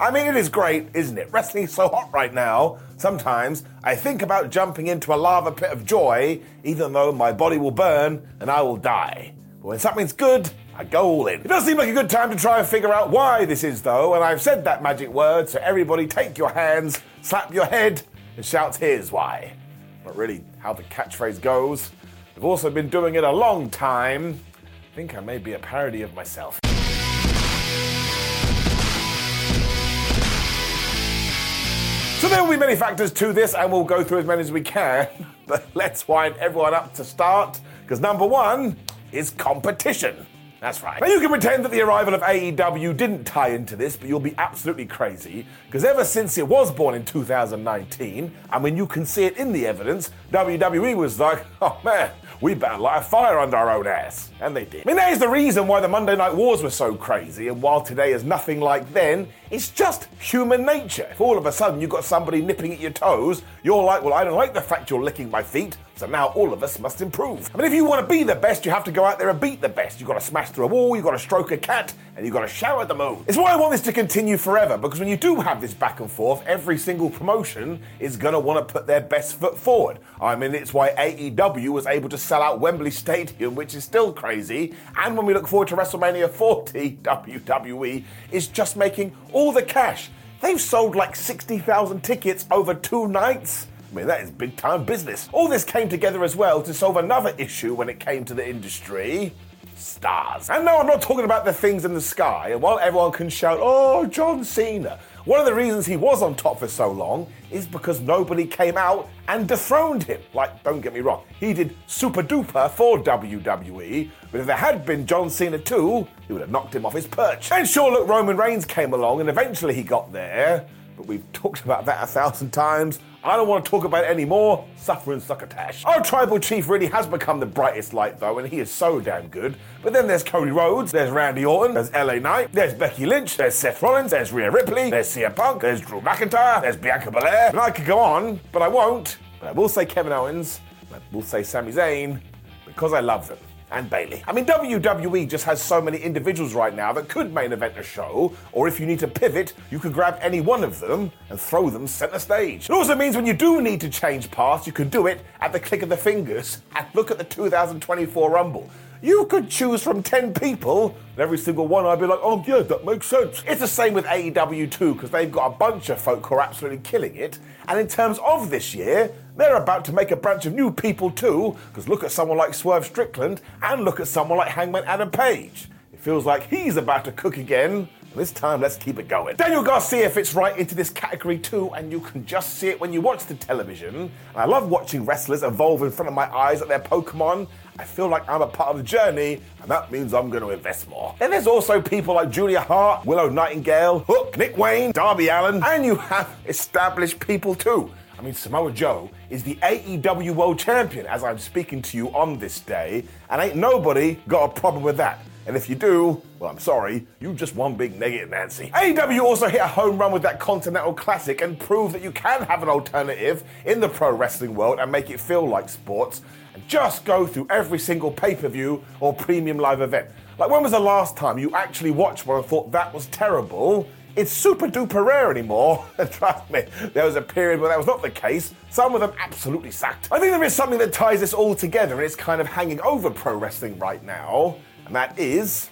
I mean, it is great, isn't it? Wrestling's so hot right now. Sometimes I think about jumping into a lava pit of joy, even though my body will burn and I will die. But when something's good, I go all in. It does seem like a good time to try and figure out why this is, though, and I've said that magic word, so everybody take your hands, slap your head, and shout, "Here's why." Not really how the catchphrase goes. I've also been doing it a long time. I think I may be a parody of myself. So there will be many factors to this, and we'll go through as many as we can, but let's wind everyone up to start, because number one is competition. That's right. Now, you can pretend that the arrival of AEW didn't tie into this, but you'll be absolutely crazy, because ever since it was born in 2019, and when you can see it in the evidence, WWE was like, oh man, we better light a fire under our own ass. And they did. I mean, that is the reason why the Monday Night Wars were so crazy, and while today is nothing like then, it's just human nature. If all of a sudden you've got somebody nipping at your toes, you're like, well, I don't like the fact you're licking my feet, so now all of us must improve. I mean, if you want to be the best, you have to go out there and beat the best. You've got to smash through a wall, you've got to stroke a cat, and you've got to shower the moon. It's why I want this to continue forever, because when you do have this back and forth, every single promotion is going to want to put their best foot forward. I mean, it's why AEW was able to sell out Wembley Stadium, which is still crazy. And when we look forward to WrestleMania 40, WWE is just making all the cash. They've sold like 60,000 tickets over 2 nights. I mean, that is big-time business. All this came together as well to solve another issue when it came to the industry. Stars. And no, I'm not talking about the things in the sky. And while everyone can shout, oh, John Cena, one of the reasons he was on top for so long is because nobody came out and dethroned him. Like, don't get me wrong, he did super-duper for WWE, but if there had been John Cena too, he would have knocked him off his perch. And sure, look, Roman Reigns came along and eventually he got there, but we've talked about that 1,000 times. I don't want to talk about it anymore. Suffering succotash. Our tribal chief really has become the brightest light, though, and he is so damn good. But then there's Cody Rhodes, there's Randy Orton, there's LA Knight, there's Becky Lynch, there's Seth Rollins, there's Rhea Ripley, there's CM Punk, there's Drew McIntyre, there's Bianca Belair. And I could go on, but I won't. But I will say Kevin Owens, and I will say Sami Zayn, because I love them. And Bailey. I mean, WWE just has so many individuals right now that could main event a show, or if you need to pivot, you could grab any one of them and throw them center stage. It also means when you do need to change paths, you can do it at the click of the fingers. And look at the 2024 Rumble. You could choose from 10 people, and every single one I'd be like, oh yeah, that makes sense. It's the same with AEW too, because they've got a bunch of folk who are absolutely killing it. And in terms of this year, they're about to make a bunch of new people too, because look at someone like Swerve Strickland, and look at someone like Hangman Adam Page. It feels like he's about to cook again. This time, let's keep it going. Daniel Garcia fits right into this category too, and you can just see it when you watch the television. And I love watching wrestlers evolve in front of my eyes like they're Pokemon. I feel like I'm a part of the journey, and that means I'm going to invest more. Then there's also people like Julia Hart, Willow Nightingale, Hook, Nick Wayne, Darby Allin, and you have established people too. I mean, Samoa Joe is the AEW World Champion as I'm speaking to you on this day, and ain't nobody got a problem with that. And if you do, well, I'm sorry, you just one big negative, Nancy. AEW also hit a home run with that Continental Classic and proved that you can have an alternative in the pro wrestling world and make it feel like sports, and just go through every single pay-per-view or premium live event. Like, when was the last time you actually watched one and thought that was terrible? It's super duper rare anymore, and trust me, there was a period where that was not the case. Some of them absolutely sucked. I think there is something that ties this all together, and it's kind of hanging over pro wrestling right now. And that is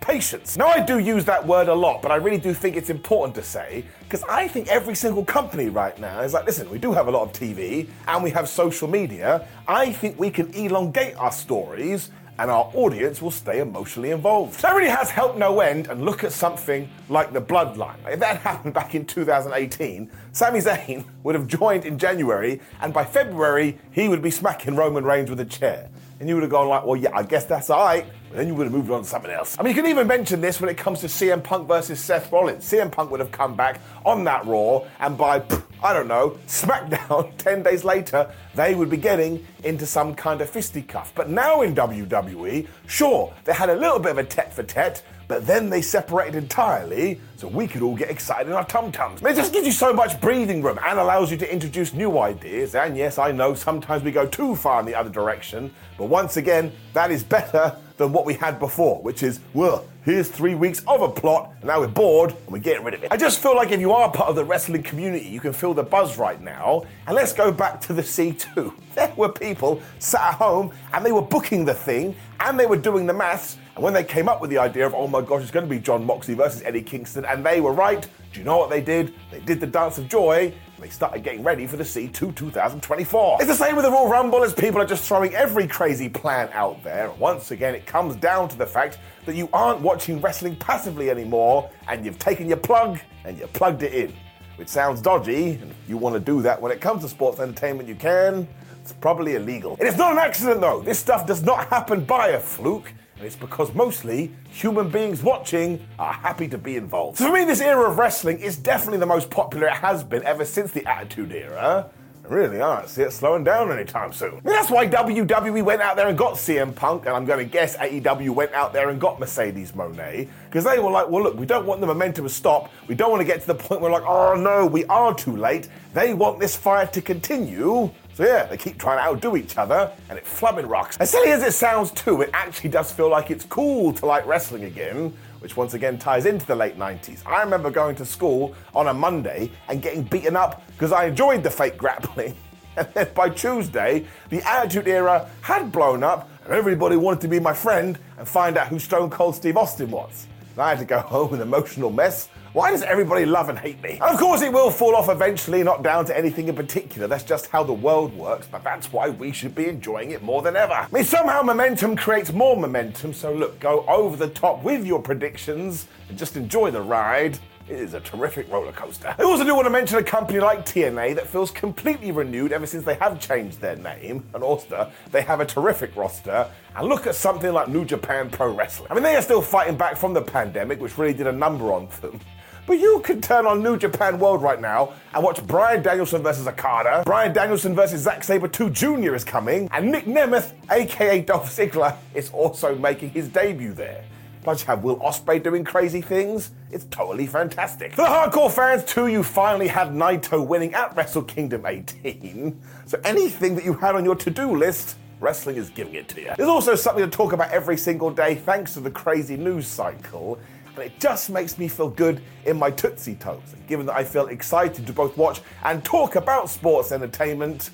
patience. Now, I do use that word a lot, but I really do think it's important to say, because I think every single company right now is like, listen, we do have a lot of TV and we have social media. I think we can elongate our stories and our audience will stay emotionally involved. That really has helped no end, and look at something like The Bloodline. If that happened back in 2018, Sami Zayn would have joined in January, and by February, he would be smacking Roman Reigns with a chair. And you would have gone like, well, yeah, I guess that's all right. But then you would have moved on to something else. I mean, you can even mention this when it comes to CM Punk versus Seth Rollins. CM Punk would have come back on that Raw, and by, I don't know, SmackDown 10 days later, they would be getting into some kind of fisticuff. But now in WWE, sure, they had a little bit of a tete-for-tete, but then they separated entirely so we could all get excited in our tum-tums. It just gives you so much breathing room and allows you to introduce new ideas. And yes, I know sometimes we go too far in the other direction, but once again, that is better than what we had before, which is, well, here's 3 weeks of a plot, and now we're bored, and we're getting rid of it. I just feel like if you are part of the wrestling community, you can feel the buzz right now. And let's go back to the C2. There were people sat at home, and they were booking the thing, and they were doing the maths, and when they came up with the idea of, oh my gosh, it's going to be Jon Moxley versus Eddie Kingston, and they were right, do you know what they did? They did the Dance of Joy, and they started getting ready for the C2 2024. It's the same with the Royal Rumble, as people are just throwing every crazy plan out there. Once again, it comes down to the fact that you aren't watching wrestling passively anymore, and you've taken your plug and you plugged it in. Which sounds dodgy, and if you want to do that when it comes to sports entertainment, you can. It's probably illegal. And it's not an accident, though. This stuff does not happen by a fluke. And it's because mostly human beings watching are happy to be involved. So for me, this era of wrestling is definitely the most popular it has been ever since the Attitude Era. I really aren't see it slowing down anytime soon. And that's why WWE went out there and got CM Punk, and I'm going to guess AEW went out there and got Mercedes Moné, because they were like, well, look, we don't want the momentum to stop. We don't want to get to the point where we're like, oh, no, we are too late. They want this fight to continue. So yeah, they keep trying to outdo each other, and it flubbing rocks. As silly as it sounds too, it actually does feel like it's cool to like wrestling again, which once again ties into the late 90s. I remember going to school on a Monday and getting beaten up because I enjoyed the fake grappling. And then by Tuesday, the Attitude Era had blown up, and everybody wanted to be my friend and find out who Stone Cold Steve Austin was. And I had to go home an emotional mess. Why does everybody love and hate me? And of course it will fall off eventually, not down to anything in particular. That's just how the world works, but that's why we should be enjoying it more than ever. I mean, somehow momentum creates more momentum, so look, go over the top with your predictions and just enjoy the ride. It is a terrific roller coaster. I also do want to mention a company like TNA that feels completely renewed ever since they have changed their name, and also they have a terrific roster. And look at something like New Japan Pro Wrestling. I mean, they are still fighting back from the pandemic, which really did a number on them. But you could turn on New Japan World right now and watch Brian Danielson versus Okada, Brian Danielson versus Zack Sabre 2 Jr. is coming, and Nick Nemeth, aka Dolph Ziggler, is also making his debut there. Plus you have Will Ospreay doing crazy things. It's totally fantastic. For the hardcore fans too, you finally had Naito winning at Wrestle Kingdom 18. So anything that you had on your to-do list, wrestling is giving it to you. There's also something to talk about every single day thanks to the crazy news cycle. And it just makes me feel good in my Tootsie Toes. And given that I feel excited to both watch and talk about sports entertainment,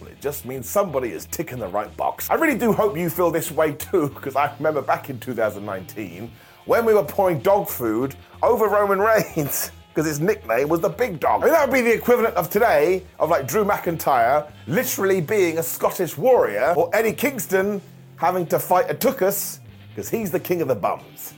well, it just means somebody is ticking the right box. I really do hope you feel this way too, because I remember back in 2019 when we were pouring dog food over Roman Reigns because his nickname was the Big Dog. I mean, that would be the equivalent of today of like Drew McIntyre literally being a Scottish warrior, or Eddie Kingston having to fight a tuchus because he's the king of the bums.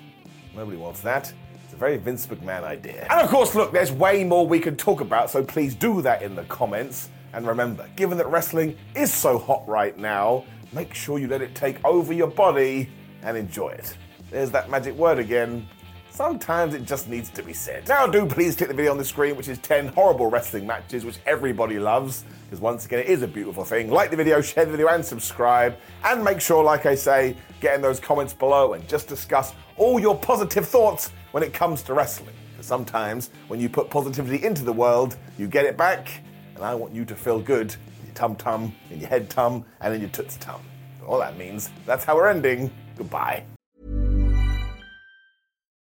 Nobody wants that. It's a very Vince McMahon idea. And of course, look, there's way more we can talk about, so please do that in the comments. And remember, given that wrestling is so hot right now, make sure you let it take over your body and enjoy it. There's that magic word again. Sometimes it just needs to be said. Now do please click the video on the screen, which is 10 horrible wrestling matches, which everybody loves, because once again, it is a beautiful thing. Like the video, share the video, and subscribe. And make sure, like I say, get in those comments below and just discuss all your positive thoughts when it comes to wrestling. Because sometimes when you put positivity into the world, you get it back, and I want you to feel good in your tum-tum, in your head-tum, and in your toots-tum. All that means, that's how we're ending. Goodbye.